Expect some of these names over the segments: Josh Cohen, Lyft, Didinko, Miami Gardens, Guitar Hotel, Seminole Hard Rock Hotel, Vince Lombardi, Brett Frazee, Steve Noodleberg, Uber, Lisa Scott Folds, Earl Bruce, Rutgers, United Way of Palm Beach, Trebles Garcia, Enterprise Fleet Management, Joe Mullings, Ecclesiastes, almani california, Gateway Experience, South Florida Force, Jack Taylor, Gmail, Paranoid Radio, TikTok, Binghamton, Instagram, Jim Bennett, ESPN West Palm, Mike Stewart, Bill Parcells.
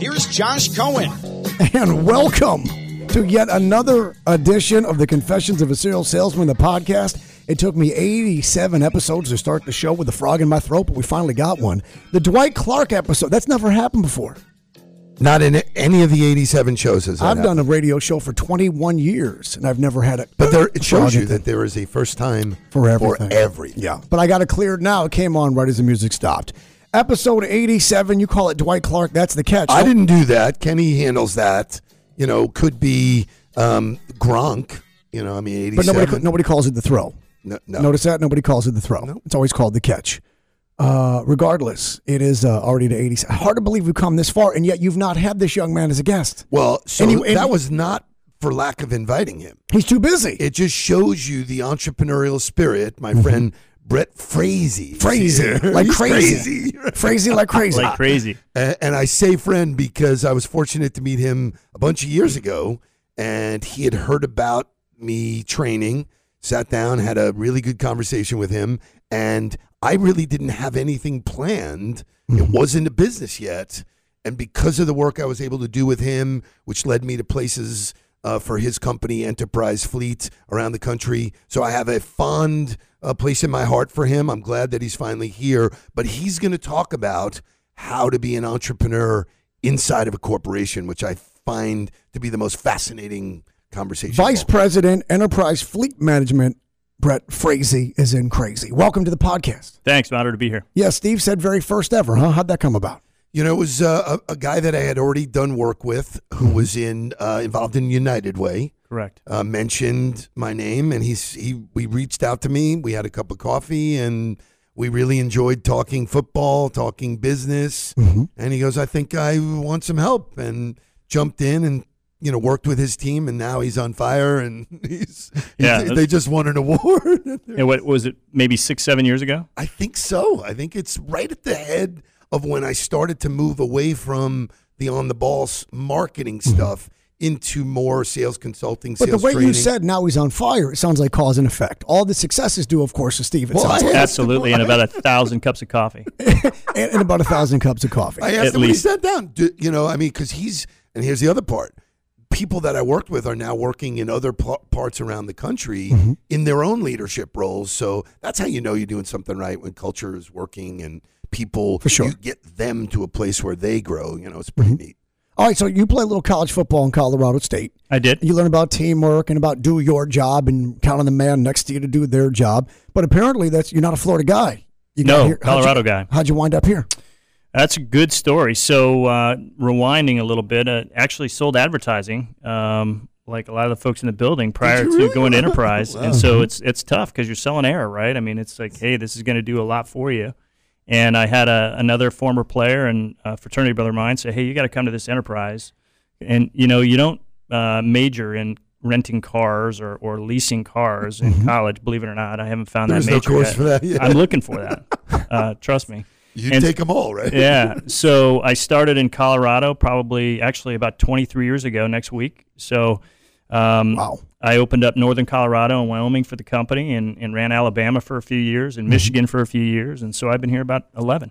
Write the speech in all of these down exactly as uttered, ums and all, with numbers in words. Here's Josh Cohen. And welcome to yet another edition of the Confessions of a Serial Salesman, the podcast. It took me eighty-seven episodes to start the show with a frog in my throat, but we finally got one. The Dwight Clark episode, that's never happened before. Not in any of the eighty-seven shows has that I've happened. Done a radio show for twenty-one years, and I've never had a But there, it shows you that there is a first time for everything. For everything. Yeah, but I got it cleared now. It came on right as the music stopped. Episode eighty-seven, you call it Dwight Clark, that's the catch. I didn't do that. Kenny handles that. You know, could be um, Gronk. You know, I mean, eighty-seven. But nobody, nobody calls it the throw. No, no. Notice that? Nobody calls it the throw. No. It's always called the catch. Uh, regardless, it is uh, already to eighty. Hard to believe we've come this far, and yet you've not had this young man as a guest. Well, so and he, and that was not for lack of inviting him. He's too busy. It just shows you the entrepreneurial spirit, my mm-hmm. friend Brett Frazee. Frazee. Like crazy. Frazee like crazy. Like crazy. And, and I say friend because I was fortunate to meet him a bunch of years ago, and he had heard about me training. Sat down, had a really good conversation with him, and I really didn't have anything planned. It wasn't a business yet, and because of the work I was able to do with him, which led me to places uh, for his company, Enterprise Fleet, around the country, so I have a fond uh, place in my heart for him. I'm glad that he's finally here, but he's going to talk about how to be an entrepreneur inside of a corporation, which I find to be the most fascinating conversation. Vice President, Enterprise Fleet Management, Brett Frazee is in crazy. Welcome to the podcast. Thanks, man. Honor to be here. Yeah, Steve said very first ever, huh? How'd that come about? You know, it was uh, a, a guy that I had already done work with who was in uh, involved in United Way. Correct. Uh, mentioned my name, and he's he. We reached out to me. We had a cup of coffee, and we really enjoyed talking football, talking business. Mm-hmm. And he goes, "I think I want some help," and jumped in and, you know, worked with his team, and now he's on fire, and he's, he's yeah, they just won an award. And what was it, maybe six, seven years ago? I think so. I think it's right at the head of when I started to move away from the on-the-ball marketing stuff into more sales consulting, but sales But the way training. You said now he's on fire, it sounds like cause and effect. All the successes due, of course, to Steve. Well, like. Absolutely, and about a thousand cups of coffee. and, and about a thousand cups of coffee. I asked at him least. When he sat down. Do, you know, I mean, because he's, and here's the other part. People that I worked with are now working in other p- parts around the country mm-hmm. in their own leadership roles. So that's how you know you're doing something right, when culture is working and people, for sure. You get them to a place where they grow. You know, it's pretty mm-hmm. neat. All right, so you play a little college football in Colorado State. I did. You learn about teamwork and about do your job and count on the man next to you to do their job. But apparently that's you're not a Florida guy. You no, here, Colorado how'd you, guy. How'd you wind up here? That's a good story. So uh, rewinding a little bit, uh, actually sold advertising, um, like a lot of the folks in the building prior really? to going to Enterprise. Wow. And so it's it's tough because you're selling air, right? I mean, it's like, hey, this is going to do a lot for you. And I had a, another former player and a fraternity brother of mine say, hey, you got to come to this Enterprise. And, you know, you don't uh, major in renting cars or, or leasing cars in college, believe it or not. I haven't found There's that major no course yet. For that yet. I'm looking for that. Uh, trust me. You and, take them all, right? Yeah. So I started in Colorado probably actually about twenty-three years ago next week. So um, wow. I opened up northern Colorado and Wyoming for the company and, and ran Alabama for a few years and Michigan for a few years. And so I've been here about eleven.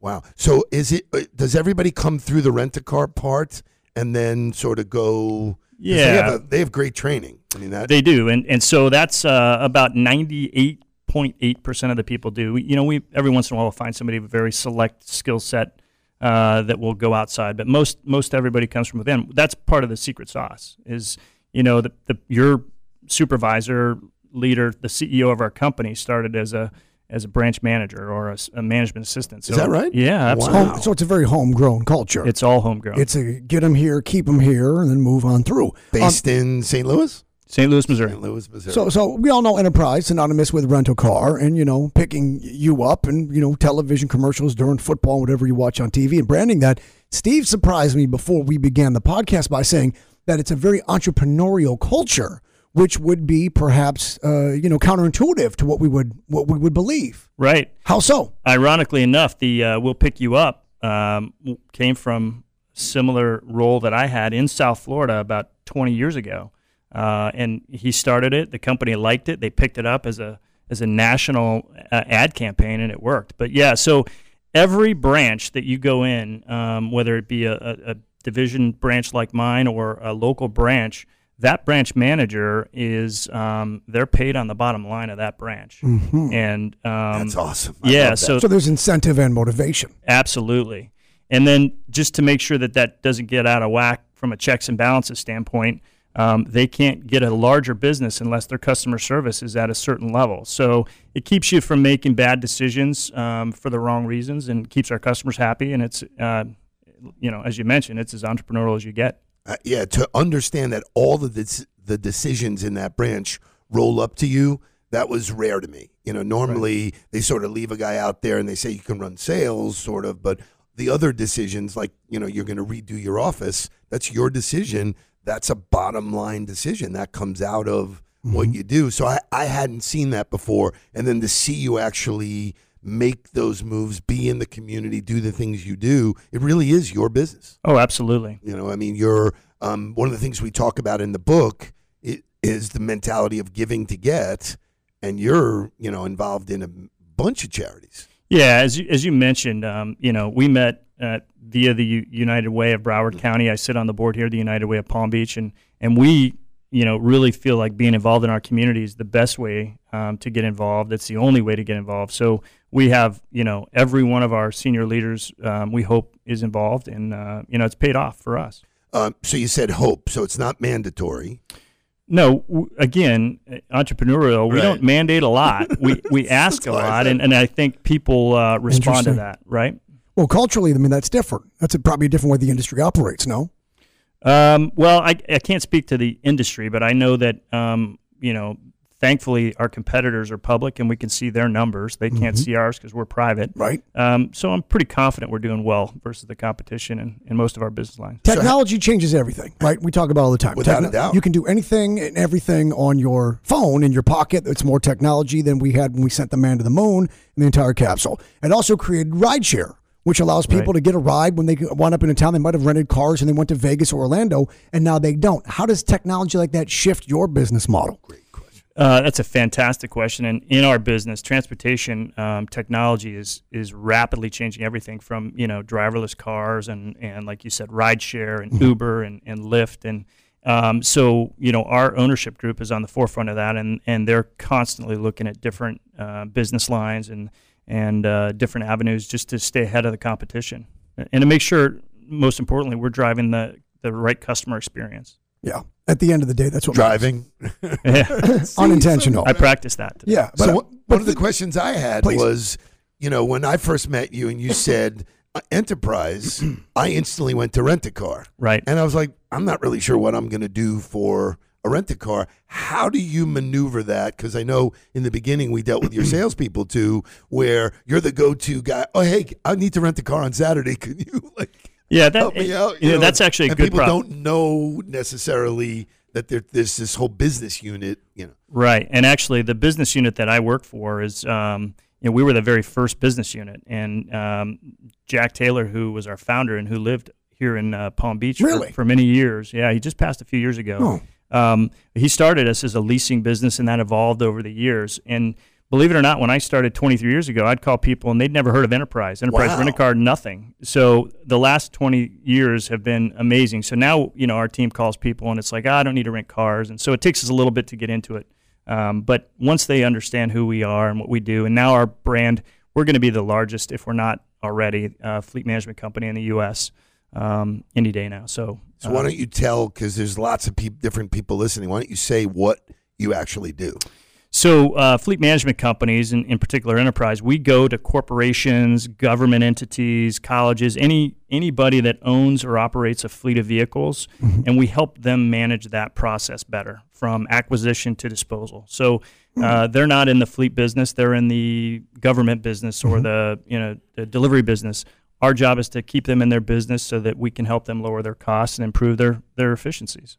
Wow. So is it? Does everybody come through the rent-a-car part and then sort of go? Yeah. They have, a, they have great training. I mean, that, they do. And, and so that's uh, about ninety-eight percent. zero point eight percent of the people do. We, you know, we every once in a while we'll find somebody with a very select skill set uh, that will go outside, but most most everybody comes from within. That's part of the secret sauce is, you know, the, the your supervisor, leader, the C E O of our company started as a as a branch manager or a, a management assistant. So, is that right? Yeah, absolutely. Wow. So it's a very homegrown culture. It's all homegrown. It's a get them here, keep them here, and then move on through. Based um, in Saint Louis? Saint Louis, Missouri. Saint Louis, Missouri. So, so we all know Enterprise, synonymous with rental car, and you know, picking you up, and you know, television commercials during football, whatever you watch on T V, and branding that. Steve surprised me before we began the podcast by saying that it's a very entrepreneurial culture, which would be perhaps uh, you know, counterintuitive to what we would what we would believe. Right? How so? Ironically enough, the uh, "We'll pick you up" um, came from a similar role that I had in South Florida about twenty years ago. Uh, and he started it. The company liked it. They picked it up as a as a national uh, ad campaign, and it worked. But yeah, so every branch that you go in, um, whether it be a, a division branch like mine or a local branch, that branch manager is um, they're paid on the bottom line of that branch. Mm-hmm. And um, that's awesome. I yeah, so that. so there's incentive and motivation. Absolutely. And then just to make sure that that doesn't get out of whack from a checks and balances standpoint. Um, they can't get a larger business unless their customer service is at a certain level. So it keeps you from making bad decisions um, for the wrong reasons, and keeps our customers happy. And it's, uh, you know, as you mentioned, it's as entrepreneurial as you get. Uh, yeah, to understand that all of the, the decisions in that branch roll up to you, that was rare to me. You know, normally right. They sort of leave a guy out there and they say you can run sales, sort of, but the other decisions, like, you know, you're going to redo your office, that's your decision. That's a bottom line decision that comes out of what you do. So I, I hadn't seen that before. And then to see you actually make those moves, be in the community, do the things you do, it really is your business. Oh, absolutely. You know, I mean, you're um, one of the things we talk about in the book it, is the mentality of giving to get, and you're, you know, involved in a bunch of charities. Yeah, as you, as you mentioned, um, you know, we met Uh, via the U- United Way of Broward County. I sit on the board here, the United Way of Palm Beach, and and we, you know, really feel like being involved in our community is the best way um, to get involved. It's the only way to get involved. So we have, you know, every one of our senior leaders um, we hope is involved, and uh, you know, it's paid off for us. Um, so you said hope, so it's not mandatory. No, w- again, entrepreneurial. We right. don't mandate a lot. We we ask a lot, and, and I think people uh, respond to that, right? Well, culturally, I mean, that's different. That's a, probably a different way the industry operates, no? Um, well, I, I can't speak to the industry, but I know that, um, you know, thankfully our competitors are public and we can see their numbers. They can't mm-hmm. see ours because we're private. Right. Um, so I'm pretty confident we're doing well versus the competition in, in most of our business lines. Technology so, changes everything, right? We talk about it all the time. Without Techno- a doubt. You can do anything and everything on your phone, in your pocket. It's more technology than we had when we sent the man to the moon and the entire capsule. It also created rideshare, which allows people right. to get a ride when they wound up in a town. They might have rented cars and they went to Vegas or Orlando, and now they don't. How does technology like that shift your business model? Great question. Uh, that's a fantastic question. And in our business, transportation um, technology is is rapidly changing everything from, you know, driverless cars and, and like you said, rideshare and Uber and, and Lyft. And um, so, you know, our ownership group is on the forefront of that, and, and they're constantly looking at different uh, business lines and and uh, different avenues just to stay ahead of the competition and to make sure, most importantly, we're driving the, the right customer experience. Yeah. At the end of the day, that's what driving. Unintentional. I practiced that today. Yeah. But so, I, one but of the, the questions I had please. was, you know, when I first met you and you said uh, Enterprise, I instantly went to rent a car. Right. And I was like, I'm not really sure what I'm going to do for a rent a car. How do you maneuver that? Because I know in the beginning we dealt with your salespeople too, where you're the go-to guy. Oh, hey, I need to rent a car on Saturday. Can you like yeah, that, help me it, out? You know, know, that's actually a and good people problem. Don't know necessarily that there, there's this whole business unit. You know, right? And actually, the business unit that I work for is, um, you know, we were the very first business unit, and um, Jack Taylor, who was our founder and who lived here in uh, Palm Beach really? for, for many years. Yeah, he just passed a few years ago. Oh. Um, he started us as a leasing business, and that evolved over the years. And believe it or not, when I started twenty-three years ago, I'd call people and they'd never heard of Enterprise. Enterprise wow. Rent-A-Car, nothing. So the last twenty years have been amazing. So now, you know, our team calls people and it's like, oh, I don't need to rent cars. And so it takes us a little bit to get into it. Um, but once they understand who we are and what we do, and now our brand, we're going to be the largest, if we're not already, uh, fleet management company in the U S um, any day now. So. So why don't you tell, because there's lots of pe- different people listening, why don't you say what you actually do? So uh, fleet management companies, and in particular Enterprise, we go to corporations, government entities, colleges, any anybody that owns or operates a fleet of vehicles, mm-hmm. and we help them manage that process better from acquisition to disposal. So uh, they're not in the fleet business. They're in the government business or mm-hmm. the you know the delivery business. Our job is to keep them in their business so that we can help them lower their costs and improve their, their efficiencies.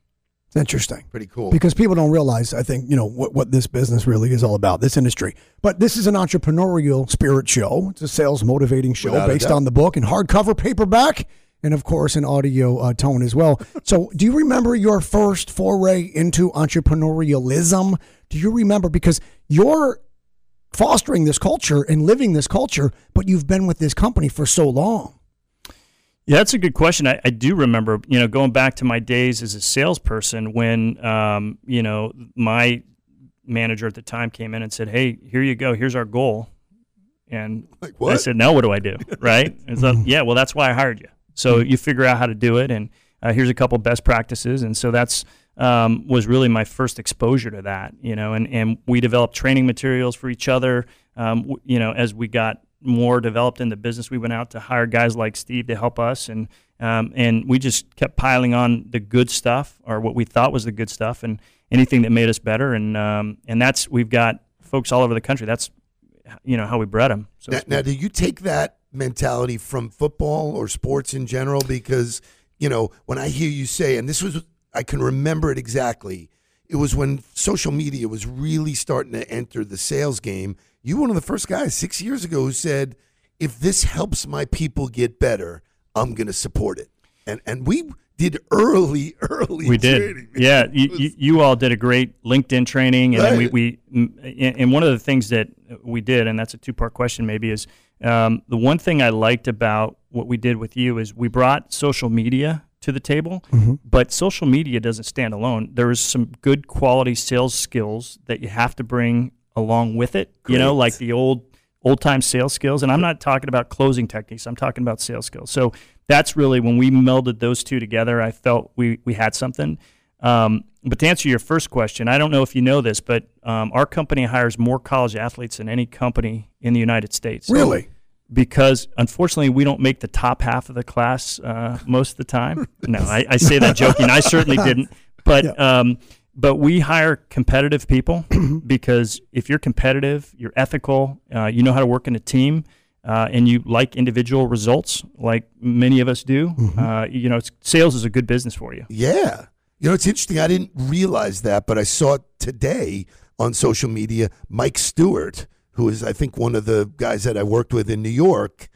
Interesting. Pretty cool. Because people don't realize, I think, you know, what, what this business really is all about, this industry. But this is an entrepreneurial spirit show. It's a sales motivating show Without based on the book and hardcover, paperback, and, of course, an audio uh, tone as well. So do you remember your first foray into entrepreneurialism? Do you remember? Because you're fostering this culture and living this culture, but you've been with this company for so long. Yeah, that's a good question. I, I do remember, you know, going back to my days as a salesperson when, um, you know, my manager at the time came in and said, "Hey, here you go. Here's our goal." And like, what? I said, "Now what do I do?" Right? And so, yeah, well, that's why I hired you. So you figure out how to do it, and uh, here's a couple best practices. And so that's um, was really my first exposure to that, you know. And and we developed training materials for each other, um, you know, as we got more developed in the business. We went out to hire guys like Steve to help us, and um, and we just kept piling on the good stuff, or what we thought was the good stuff, and anything that made us better. And um, and that's, we've got folks all over the country. That's, you know, how we bred them. So now, now, do you take that mentality from football or sports in general? Because, you know, when I hear you say, and this was, I can remember it exactly, it was when social media was really starting to enter the sales game. You were one of the first guys six years ago who said, if this helps my people get better, I'm going to support it. And and we did early, early we training. Did. Yeah, you, was, you, you all did a great LinkedIn training. And right. then we, we and one of the things that we did, and that's a two-part question maybe, is um, the one thing I liked about what we did with you is we brought social media to the table, mm-hmm. but social media doesn't stand alone. There is some good quality sales skills that you have to bring along with it, Great. you know, like the old old time sales skills. And I'm not talking about closing techniques. I'm talking about sales skills. So that's really when we melded those two together, I felt we, we had something. Um, but to answer your first question, I don't know if you know this, but um, our company hires more college athletes than any company in the United States. Really? So, because, unfortunately, we don't make the top half of the class uh, most of the time. No, I, I say that joking. I certainly didn't. But yeah. um But we hire competitive people because if you're competitive, you're ethical, uh, you know how to work in a team, uh, and you like individual results like many of us do, mm-hmm. uh, you know, it's, sales is a good business for you. Yeah. You know, it's interesting. I didn't realize that, but I saw it today on social media. Mike Stewart, who is, I think, one of the guys that I worked with in New York,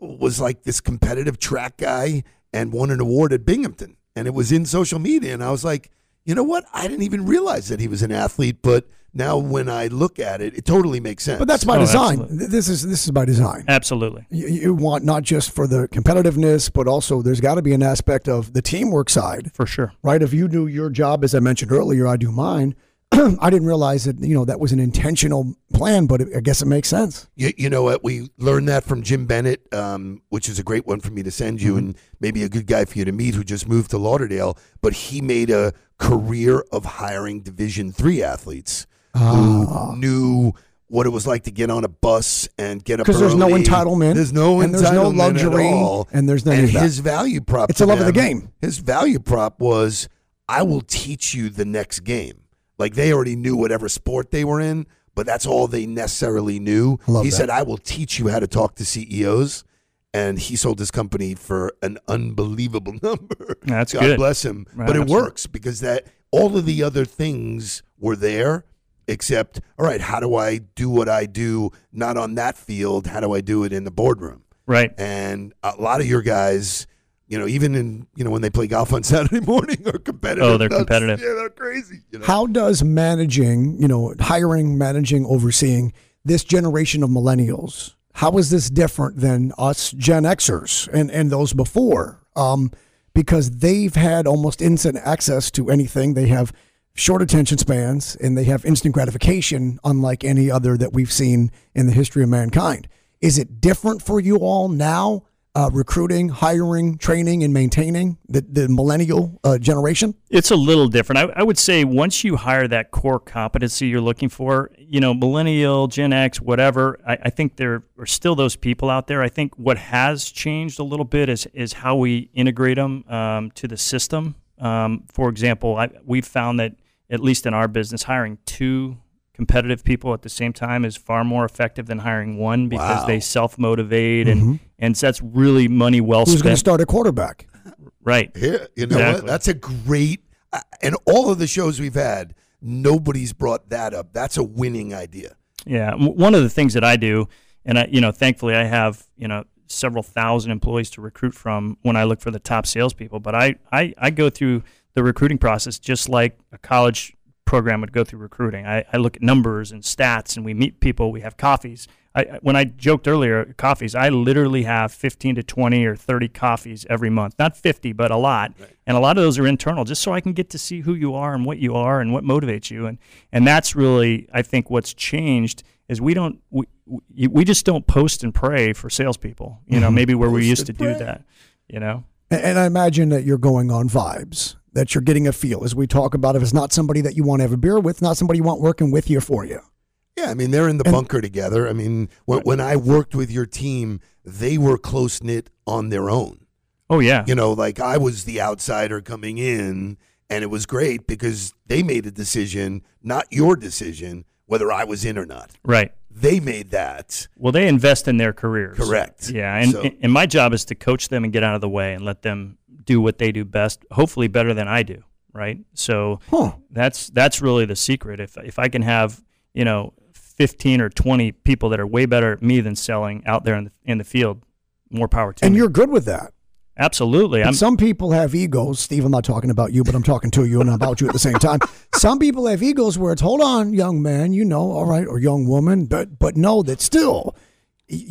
was like this competitive track guy and won an award at Binghamton. And it was in social media, and I was like, you know what? I didn't even realize that he was an athlete, but now when I look at it, it totally makes sense. But that's by oh, design. Absolutely. This is this is by design. Absolutely. You, you want not just for the competitiveness, but also there's got to be an aspect of the teamwork side. For sure. Right? If you do your job, as I mentioned earlier, I do mine. I didn't realize that, you know, that was an intentional plan, but it, I guess it makes sense. You, you know what? We learned that from Jim Bennett, um, which is a great one for me to send you, mm-hmm. and maybe a good guy for you to meet who just moved to Lauderdale, but he made a career of hiring Division three athletes ah. who knew what it was like to get on a bus and get up early. Because there's no entitlement. There's no and entitlement there's no luxury, at all. And there's none and of that. His value prop. It's a love them, of the game. His value prop was, I will teach you the next game. Like, they already knew whatever sport they were in, but that's all they necessarily knew. Love he that. said, I will teach you how to talk to C E Os. And he sold his company for an unbelievable number. That's God good. bless him. Right, but it absolutely. works because that all of the other things were there except, all right, how do I do what I do? Not on that field. How do I do it in the boardroom? Right. And a lot of your guys, you know, even in, you know, when they play golf on Saturday morning, are competitive. Oh, they're That's, competitive. Yeah, they're crazy. You know? How does managing, you know, hiring, managing, overseeing this generation of millennials, how is this different than us Gen Xers and, and those before? Um, because they've had almost instant access to anything. They have short attention spans and they have instant gratification, unlike any other that we've seen in the history of mankind. Is it different for you all now? uh, recruiting, hiring, training, and maintaining the, the millennial uh, generation? It's a little different. I, I would say once you hire that core competency you're looking for, you know, millennial, Gen X, whatever, I, I think there are still those people out there. I think what has changed a little bit is, is how we integrate them um, to the system. Um, for example, I, we've found that, at least in our business, hiring two competitive people at the same time is far more effective than hiring one because wow. they self-motivate, and, mm-hmm. and so that's really money well Who's spent. Who's going to start a quarterback? Right. Here, you know exactly. what? That's a great – and all of the shows we've had, nobody's brought that up. That's a winning idea. Yeah. One of the things that I do, and, I, you know, thankfully I have, you know, several thousand employees to recruit from when I look for the top salespeople, but I, I, I go through – the recruiting process, just like a college program would go through recruiting. I, I look at numbers and stats, and we meet people. We have coffees. I, when I joked earlier, coffees, I literally have fifteen to twenty or thirty coffees every month. Not fifty, but a lot. Right. And a lot of those are internal, just so I can get to see who you are and what you are and what motivates you. And and that's really, I think, what's changed is we don't we, we just don't post and pray for salespeople. You know, mm-hmm. maybe where post we used to pray. do that. You know, and, and I imagine that you're going on vibes. That you're getting a feel, as we talk about, if it's not somebody that you want to have a beer with, not somebody you want working with you for you. Yeah, I mean, they're in the and, bunker together. I mean, when, when I worked with your team, they were close-knit on their own. Oh, yeah. You know, like I was the outsider coming in, and it was great because they made a decision, not your decision, whether I was in or not. Right. They made that. Well, they invest in their careers. Correct. Yeah, and, so. and my job is to coach them and get out of the way and let them do what they do best, hopefully better than I do, right? So huh. that's that's really the secret. If if I can have, you know, fifteen or twenty people that are way better at me than selling out there in the in the field, more power to and me. You're good with that. Absolutely. I'm, some people have egos. Steve, I'm not talking about you, but I'm talking to you and about you at the same time. Some people have egos where it's, hold on, young man, you know, all right, or young woman, but but know that still,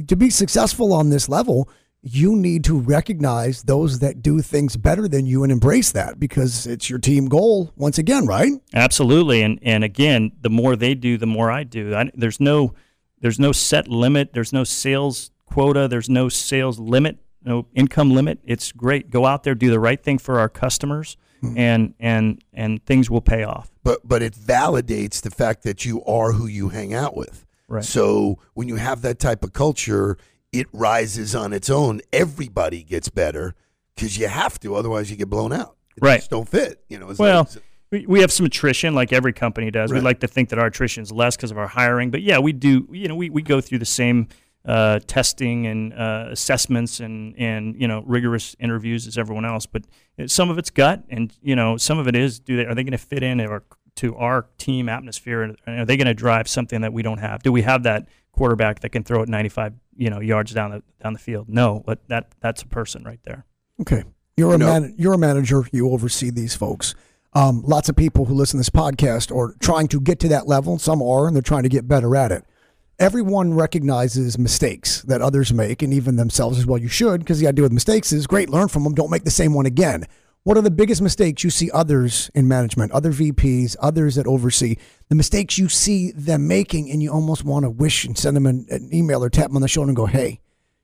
to be successful on this level, you need to recognize those that do things better than you and embrace that because it's your team goal once again, right? Absolutely. And and again, the more they do, the more I do. I, there's no there's no set limit. There's no sales quota. There's no sales limit, no income limit. It's great. Go out there, do the right thing for our customers, mm-hmm. and and and things will pay off. But but it validates the fact that you are who you hang out with. Right. So when you have that type of culture, it rises on its own. Everybody gets better because you have to, otherwise you get blown out. It right. just don't fit. You know, well, like, we, we have some attrition like every company does. Right. We like to think that our attrition is less because of our hiring, but yeah, we do, you know, we, we go through the same uh, testing and uh, assessments and, and, you know, rigorous interviews as everyone else, but some of it's gut and, you know, some of it is, do they, are they going to fit in or to our team atmosphere? And are they going to drive something that we don't have? Do we have that quarterback that can throw it ninety-five, you know, yards down the down the field? No, but that that's a person right there. Okay, you're you a man, you're a manager. You oversee these folks. Um, lots of people who listen to this podcast are trying to get to that level. Some are, and they're trying to get better at it. Everyone recognizes mistakes that others make, and even themselves as well. You should, because the idea with mistakes is great. Learn from them. Don't make the same one again. What are the biggest mistakes you see others in management, other V Ps, others that oversee, the mistakes you see them making, and you almost want to wish and send them an, an email or tap them on the shoulder and go, hey,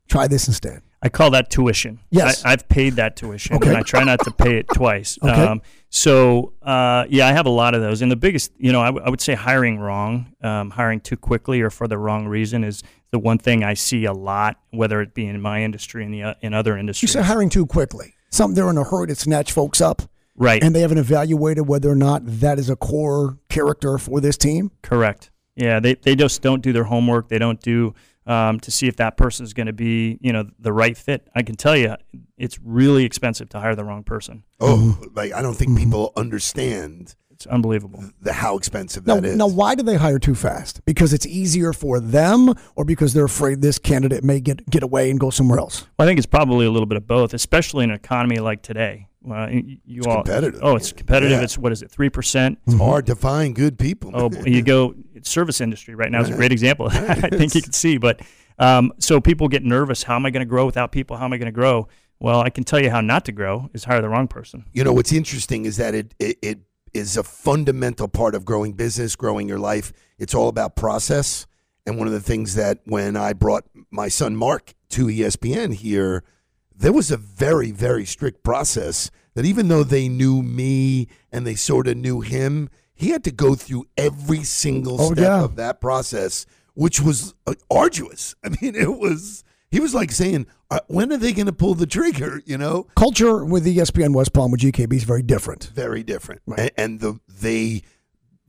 try this instead? I call that tuition. Yes. I, I've paid that tuition, okay. and I try not to pay it twice. Okay. Um, so, uh, yeah, I have a lot of those. And the biggest, you know, I, w- I would say hiring wrong, um, hiring too quickly or for the wrong reason is the one thing I see a lot, whether it be in my industry and in, uh, in other industries. You say hiring too quickly. Some, they're in a hurry to snatch folks up. Right. And they haven't evaluated whether or not that is a core character for this team. Correct. Yeah, they, they just don't do their homework. They don't do um, to see if that person is going to be, you know, the right fit. I can tell you it's really expensive to hire the wrong person. Oh, like I don't think people understand. It's unbelievable the, how expensive now, that is. Now, why do they hire too fast? Because it's easier for them or because they're afraid this candidate may get, get away and go somewhere else? Well, I think it's probably a little bit of both, especially in an economy like today. Well, you it's all, competitive. Oh, it's competitive. Yeah. It's, what is it, three percent? It's mm-hmm. hard to find good people. Oh, you go service industry right now right. is a great example. Right. I think you can see. But um, so people get nervous. How am I going to grow without people? How am I going to grow? Well, I can tell you how not to grow is hire the wrong person. You know, what's interesting is that it it, it is a fundamental part of growing business, growing your life. It's all about process. And one of the things that when I brought my son Mark to E S P N here, there was a very, very strict process that even though they knew me and they sort of knew him, he had to go through every single step oh, yeah. of that process, which was uh, arduous. I mean, it was... He was like saying, when are they going to pull the trigger, you know? Culture with E S P N West Palm with G K B is very different. Very different. Right. And the, they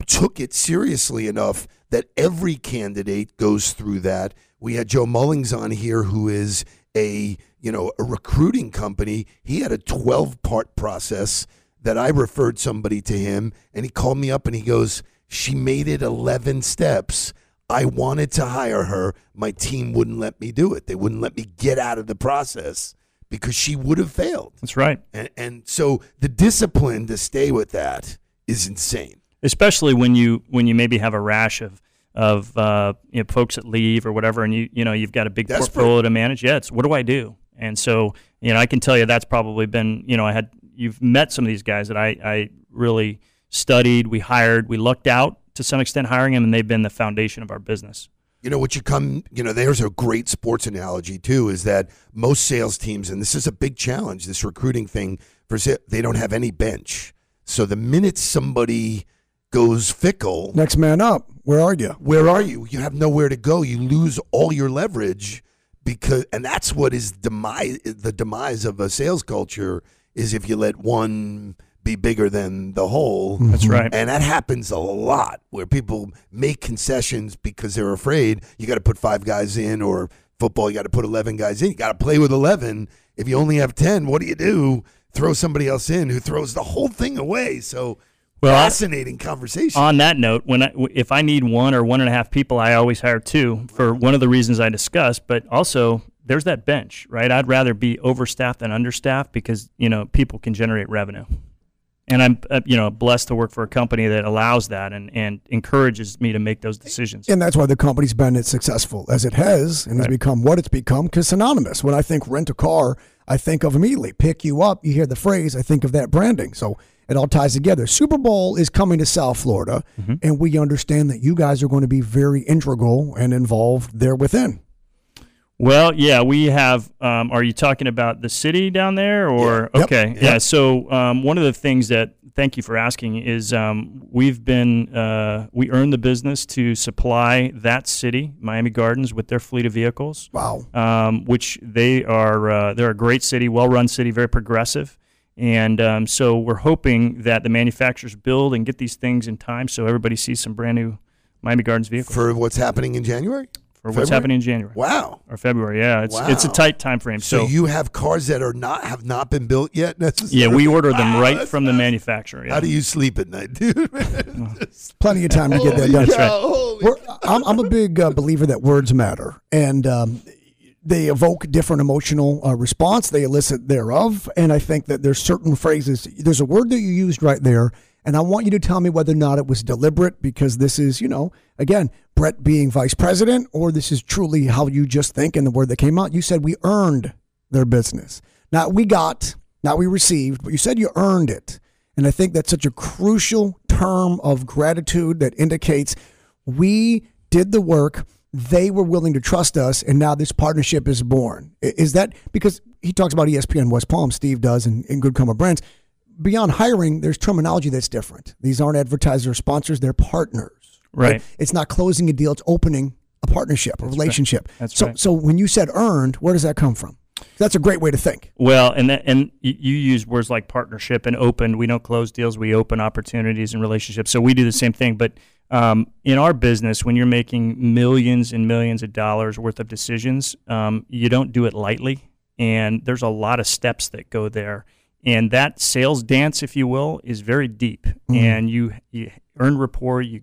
took it seriously enough that every candidate goes through that. We had Joe Mullings on here, who is a, you know, a recruiting company. He had a twelve-part process that I referred somebody to him, and he called me up and he goes, she made it eleven steps. I wanted to hire her. My team wouldn't let me do it. They wouldn't let me get out of the process because she would have failed. That's right. And, and so the discipline to stay with that is insane. Especially when you when you maybe have a rash of of uh, you know, folks that leave or whatever, and you you know you've got a big Desperate. portfolio to manage. Yeah, it's what do I do? And so you know I can tell you that's probably been you know I had you've met some of these guys that I I really studied. We hired. We lucked out. To some extent, hiring them, and they've been the foundation of our business. You know, what you come, you know, there's a great sports analogy, too, is that most sales teams, and this is a big challenge, this recruiting thing, for they don't have any bench. So the minute somebody goes fickle. Next man up. Where are you? Where are you? You have nowhere to go. You lose all your leverage, because, and that's what is demise, the demise of a sales culture, is if you let one be bigger than the whole. That's right. And that happens a lot where people make concessions because they're afraid you got to put five guys in, or football, you got to put eleven guys in. You got to play with eleven. If you only have ten, what do you do? Throw somebody else in who throws the whole thing away. So well, fascinating I, conversation. On that note, when I, if I need one or one and a half people, I always hire two for one of the reasons I discussed, but also there's that bench, right? I'd rather be overstaffed than understaffed because, you know, people can generate revenue. And I'm, uh, you know, blessed to work for a company that allows that and, and encourages me to make those decisions. And that's why the company's been as successful as it has and right. has become what it's become, because synonymous. When I think rent a car, I think of immediately pick you up. You hear the phrase, I think of that branding. So it all ties together. Super Bowl is coming to South Florida, mm-hmm. and we understand that you guys are going to be very integral and involved there within. Well, yeah, we have, um, are you talking about the city down there or, yeah. okay. Yep. Yeah. So, um, one of the things that, thank you for asking is, um, we've been, uh, we earned the business to supply that city, Miami Gardens, with their fleet of vehicles. Wow. Um, which they are, uh, they're a great city, well-run city, very progressive. And, um, so we're hoping that the manufacturers build and get these things in time. So everybody sees some brand new Miami Gardens vehicles. For what's happening in January? Or February? What's happening in January? Wow. Or February, yeah. It's wow. it's a tight time frame. So, so you have cars that are not have not been built yet necessarily? Yeah, we order them wow, right from nice. the manufacturer. Yeah. How do you sleep at night, dude? Well, plenty of time to get that done. That's right. We're, I'm, I'm a big uh, believer that words matter, and um, they evoke different emotional uh, response they elicit thereof, and I think that there's certain phrases. There's a word that you used right there, and I want you to tell me whether or not it was deliberate, because this is, you know, again, Brett being vice president, or this is truly how you just think and the word that came out. You said we earned their business. Not we got, not we received, but you said you earned it. And I think that's such a crucial term of gratitude that indicates we did the work, they were willing to trust us, and now this partnership is born. Is that, because he talks about E S P N West Palm, Steve does, and, and Good Karma Brands. Beyond hiring, there's terminology that's different. These aren't advertisers or sponsors, they're partners. Right. Right? It's not closing a deal, it's opening a partnership, a that's relationship. Right. That's so, right. So when you said earned, where does that come from? That's a great way to think. Well, and that, and you use words like partnership and open. We don't close deals, we open opportunities and relationships. So we do the same thing. But um, in our business, when you're making millions and millions of dollars worth of decisions, um, you don't do it lightly. And there's a lot of steps that go there. And that sales dance, if you will, is very deep. Mm-hmm. And you, you earn rapport, you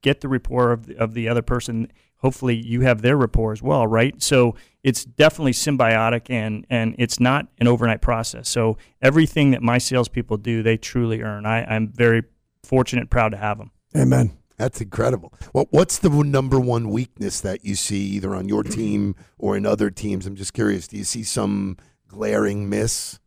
get the rapport of the, of the other person. Hopefully you have their rapport as well, right? So it's definitely symbiotic, and, and it's not an overnight process. So everything that my salespeople do, they truly earn. I, I'm very fortunate, proud to have them. Amen. That's incredible. Well, what's the number one weakness that you see either on your team or in other teams? I'm just curious. Do you see some glaring miss?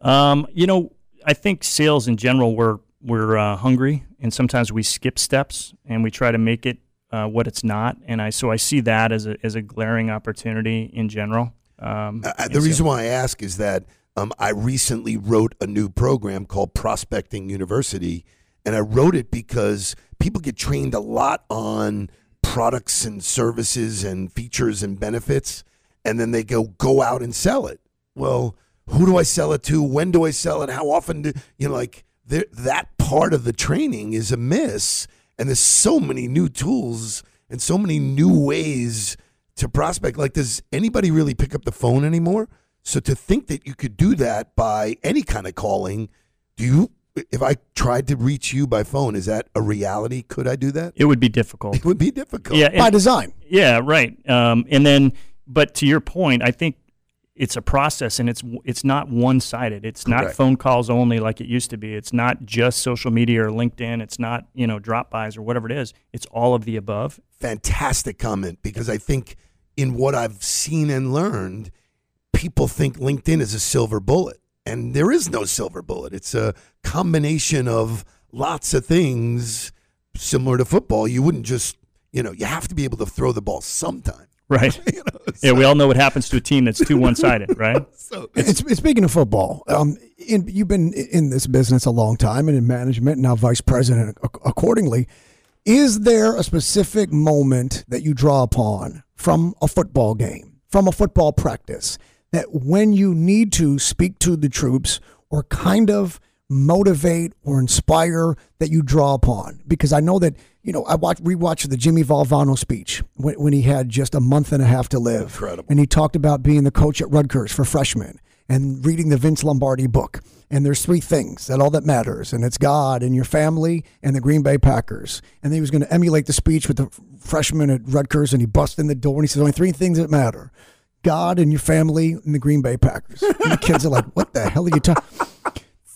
Um, you know, I think sales in general, we're, we're uh, hungry, and sometimes we skip steps and we try to make it uh, what it's not. And I so I see that as a as a glaring opportunity in general. Um, I, the reason so. why I ask is that um, I recently wrote a new program called Prospecting University, and I wrote it because people get trained a lot on products and services and features and benefits, and then they go go out and sell it. Well, who do I sell it to? When do I sell it? How often do you know, like that part of the training is amiss, and there's so many new tools and so many new ways to prospect. Like, does anybody really pick up the phone anymore? So to think that you could do that by any kind of calling, do you? If I tried to reach you by phone, is that a reality? Could I do that? It would be difficult. It would be difficult. Yeah, by and, design. Yeah, right. Um, and then, but to your point, I think it's a process, and it's it's not one-sided. It's Correct. Not phone calls only like it used to be. It's not just social media or LinkedIn. It's not, you know, drop-bys or whatever it is. It's all of the above. Fantastic comment, because I think in what I've seen and learned, people think LinkedIn is a silver bullet. And there is no silver bullet. It's a combination of lots of things similar to football. You wouldn't just, you know, you have to be able to throw the ball sometime. Right. you know, so. Yeah, we all know what happens to a team that's too one-sided, right? so, it's, it's, speaking of football, um, in, you've been in this business a long time and in management, now vice president accordingly. Is there a specific moment that you draw upon from a football game, from a football practice, that when you need to speak to the troops or kind of motivate or inspire, that you draw upon? Because I know that, you know, I watched, rewatched the Jimmy Valvano speech when, when he had just a month and a half to live. Incredible. And he talked about being the coach at Rutgers for freshmen and reading the Vince Lombardi book. And there's three things that all that matters. And it's God and your family and the Green Bay Packers. And then he was going to emulate the speech with the freshmen at Rutgers, and he busts in the door and he says, only three things that matter. God and your family and the Green Bay Packers. And the kids are like, what the hell are you talking?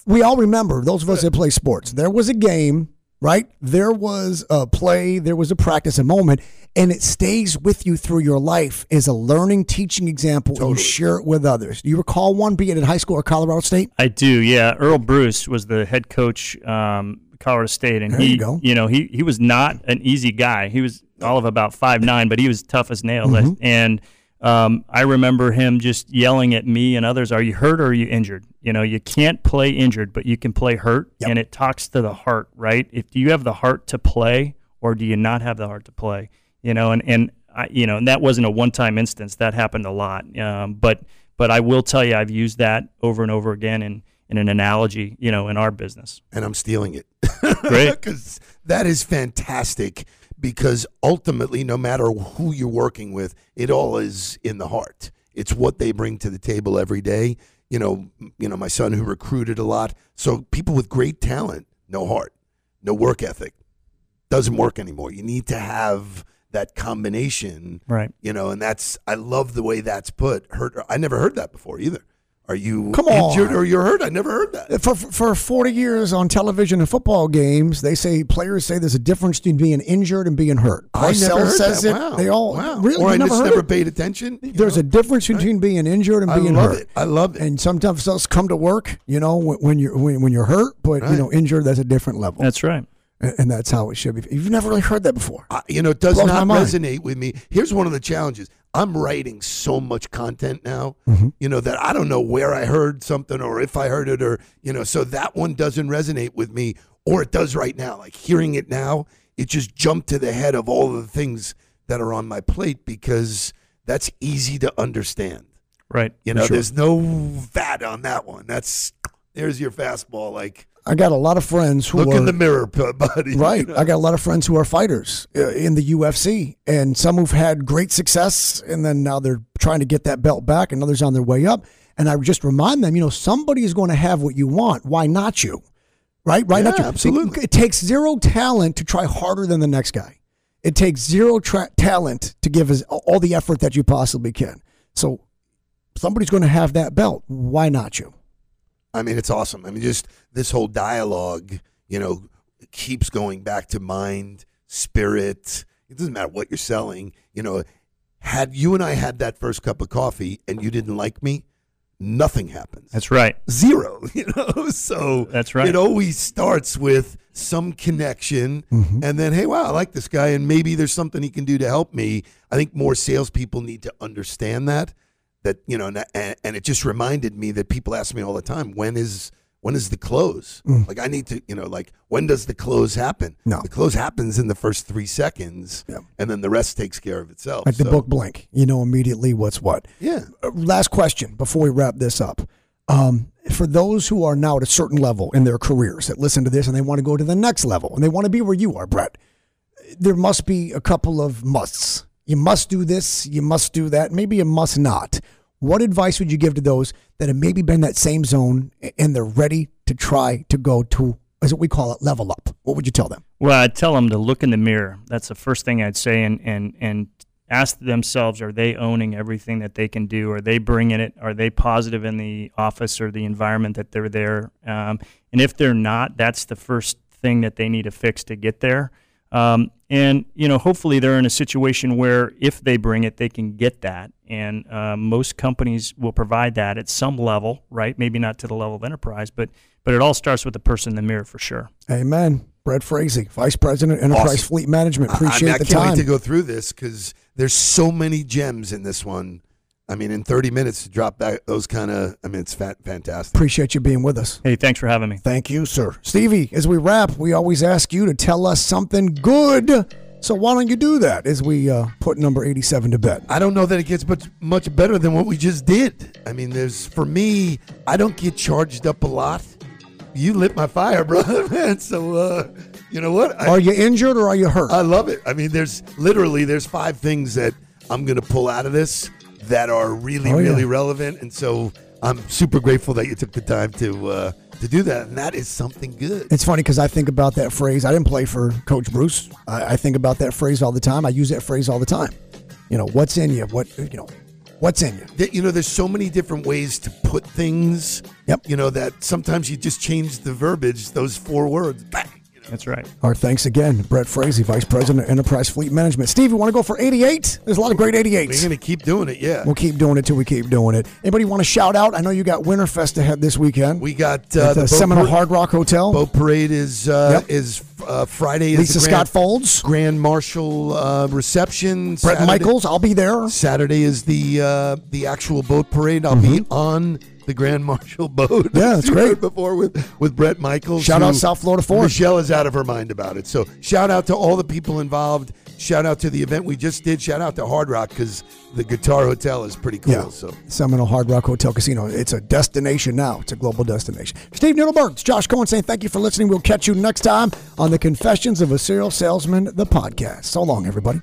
We all remember, those of us that play sports, there was a game, right? There was a play, there was a practice, a moment, and it stays with you through your life as a learning, teaching example. Totally. And you share it with others. Do you recall one being at high school or Colorado State? I do, yeah. Earl Bruce was the head coach um Colorado State, and there he, you, go. you know, he he was not an easy guy. He was all of about five nine, but he was tough as nails. Mm-hmm. And Um, I remember him just yelling at me and others, are you hurt or are you injured? You know, you can't play injured, but you can play hurt. Yep. And it talks to the heart, right? If do you have the heart to play, or do you not have the heart to play? You know, and, and I, you know, and that wasn't a one-time instance. That happened a lot. Um, but, but I will tell you, I've used that over and over again in, in an analogy, you know, in our business. And I'm stealing it. Great. 'Cause that is fantastic. Because ultimately, no matter who you're working with, it all is in the heart. It's what they bring to the table every day. You know, you know, my son who recruited a lot. So people with great talent, no heart, no work ethic, doesn't work anymore. You need to have that combination, right? You know, and that's I love the way that's put. Hurt, I never heard that before either. Are you Come injured on. or you're hurt? I never heard that. For for forty years on television and football games, they say players say there's a difference between being injured and being hurt. I Parcells never heard says that. It. Wow. They all wow. really or I never just heard never it. paid attention. There's know? a difference between right. being injured and I being love hurt. It. I love it. And sometimes us come to work, you know, when, when you're when, when you're hurt, but right. you know, injured, that's a different level. That's right. And, and that's how it should be. You've never really heard that before. Uh, you know, it does Blows not resonate with me. Here's one of the challenges. I'm writing so much content now, mm-hmm. you know, that I don't know where I heard something or if I heard it or, you know, so that one doesn't resonate with me, or it does right now. Like hearing it now, it just jumped to the head of all of the things that are on my plate because that's easy to understand. Right. You know, sure. There's no vat on that one. That's, there's your fastball. Like, I got a lot of friends who Look are... Look in the mirror, buddy. Right. You know? I got a lot of friends who are fighters in the U F C, and some who've had great success, and then now they're trying to get that belt back, and others on their way up. And I just remind them, you know, somebody is going to have what you want. Why not you? Right? Why yeah, not you? Absolutely. It takes zero talent to try harder than the next guy. It takes zero tra- talent to give his, all the effort that you possibly can. So somebody's going to have that belt. Why not you? I mean, it's awesome. I mean, just this whole dialogue, you know, keeps going back to mind, spirit. It doesn't matter what you're selling. You know, had you and I had that first cup of coffee and you didn't like me, nothing happens. That's right. Zero, you know. So that's right. It always starts with some connection, mm-hmm. and then, hey, wow, I like this guy, and maybe there's something he can do to help me. I think more salespeople need to understand that. that, you know, and, and it just reminded me that people ask me all the time, when is when is the close? Mm. Like, I need to, you know, like, when does the close happen? No. The close happens in the first three seconds, yeah. and then the rest takes care of itself. Like so. The book Blink. You know immediately what's what. Yeah. Uh, last question before we wrap this up. Um, for those who are now at a certain level in their careers that listen to this and they want to go to the next level and they want to be where you are, Brett, there must be a couple of musts. You must do this. You must do that. Maybe you must not. What advice would you give to those that have maybe been in that same zone and they're ready to try to go to, as we call it, level up? What would you tell them? Well, I'd tell them to look in the mirror. That's the first thing I'd say, and and and ask themselves, are they owning everything that they can do? Are they bringing it? Are they positive in the office or the environment that they're there? Um, and if they're not, that's the first thing that they need to fix to get there. Um, and, you know, hopefully they're in a situation where if they bring it, they can get that. And uh, most companies will provide that at some level, right? Maybe not to the level of Enterprise, but but it all starts with the person in the mirror for sure. Amen. Brett Frazee, Vice President, Enterprise awesome. Fleet Management. Appreciate I, I the time. I can't wait to go through this because there's so many gems in this one. I mean, in thirty minutes to drop that, those kind of, I mean, it's fantastic. Appreciate you being with us. Hey, thanks for having me. Thank you, sir. Stevie, as we wrap, we always ask you to tell us something good. So why don't you do that as we uh, put number eighty-seven to bed? I don't know that it gets much, much better than what we just did. I mean, there's, for me, I don't get charged up a lot. You lit my fire, brother, man. So, uh, you know what? I, are you injured or are you hurt? I love it. I mean, there's literally, there's five things that I'm going to pull out of this that are really, oh, yeah. really relevant. And so I'm super grateful that you took the time to uh, to do that. And that is something good. It's funny because I think about that phrase. I didn't play for Coach Bruce. I, I think about that phrase all the time. I use that phrase all the time. You know, what's in you? What, you know, what's in you? That, you know, there's so many different ways to put things. Yep. You know, that sometimes you just change the verbiage, those four words. Bang, you know? That's right. Our thanks again, Brett Frazee, Vice President of Enterprise Fleet Management. Steve, you want to go for eighty-eight? There's a lot of great eighty-eights. We're going to keep doing it, yeah. We'll keep doing it till we keep doing it. Anybody want to shout out? I know you got Winterfest ahead this weekend. We got uh, the, the Seminole Hard Rock Hotel. Boat Parade is uh, yep. is. Uh, Friday is Lisa Scott Folds Grand Marshal uh, reception. Brett Michaels, I'll be there. Saturday is the uh, the actual boat parade. I'll mm-hmm. be on the Grand Marshal boat. Yeah, that's great. Before with, with Brett Michaels. Shout out South Florida Force. Michelle is out of her mind about it. So shout out to all the people involved. Shout out to the event we just did. Shout out to Hard Rock because the Guitar Hotel is pretty cool. Yeah. So Seminole Hard Rock Hotel Casino. It's a destination now. It's a global destination. Steve Noodleberg, it's Josh Cohen saying thank you for listening. We'll catch you next time on the Confessions of a Serial Salesman, the podcast. So long, everybody.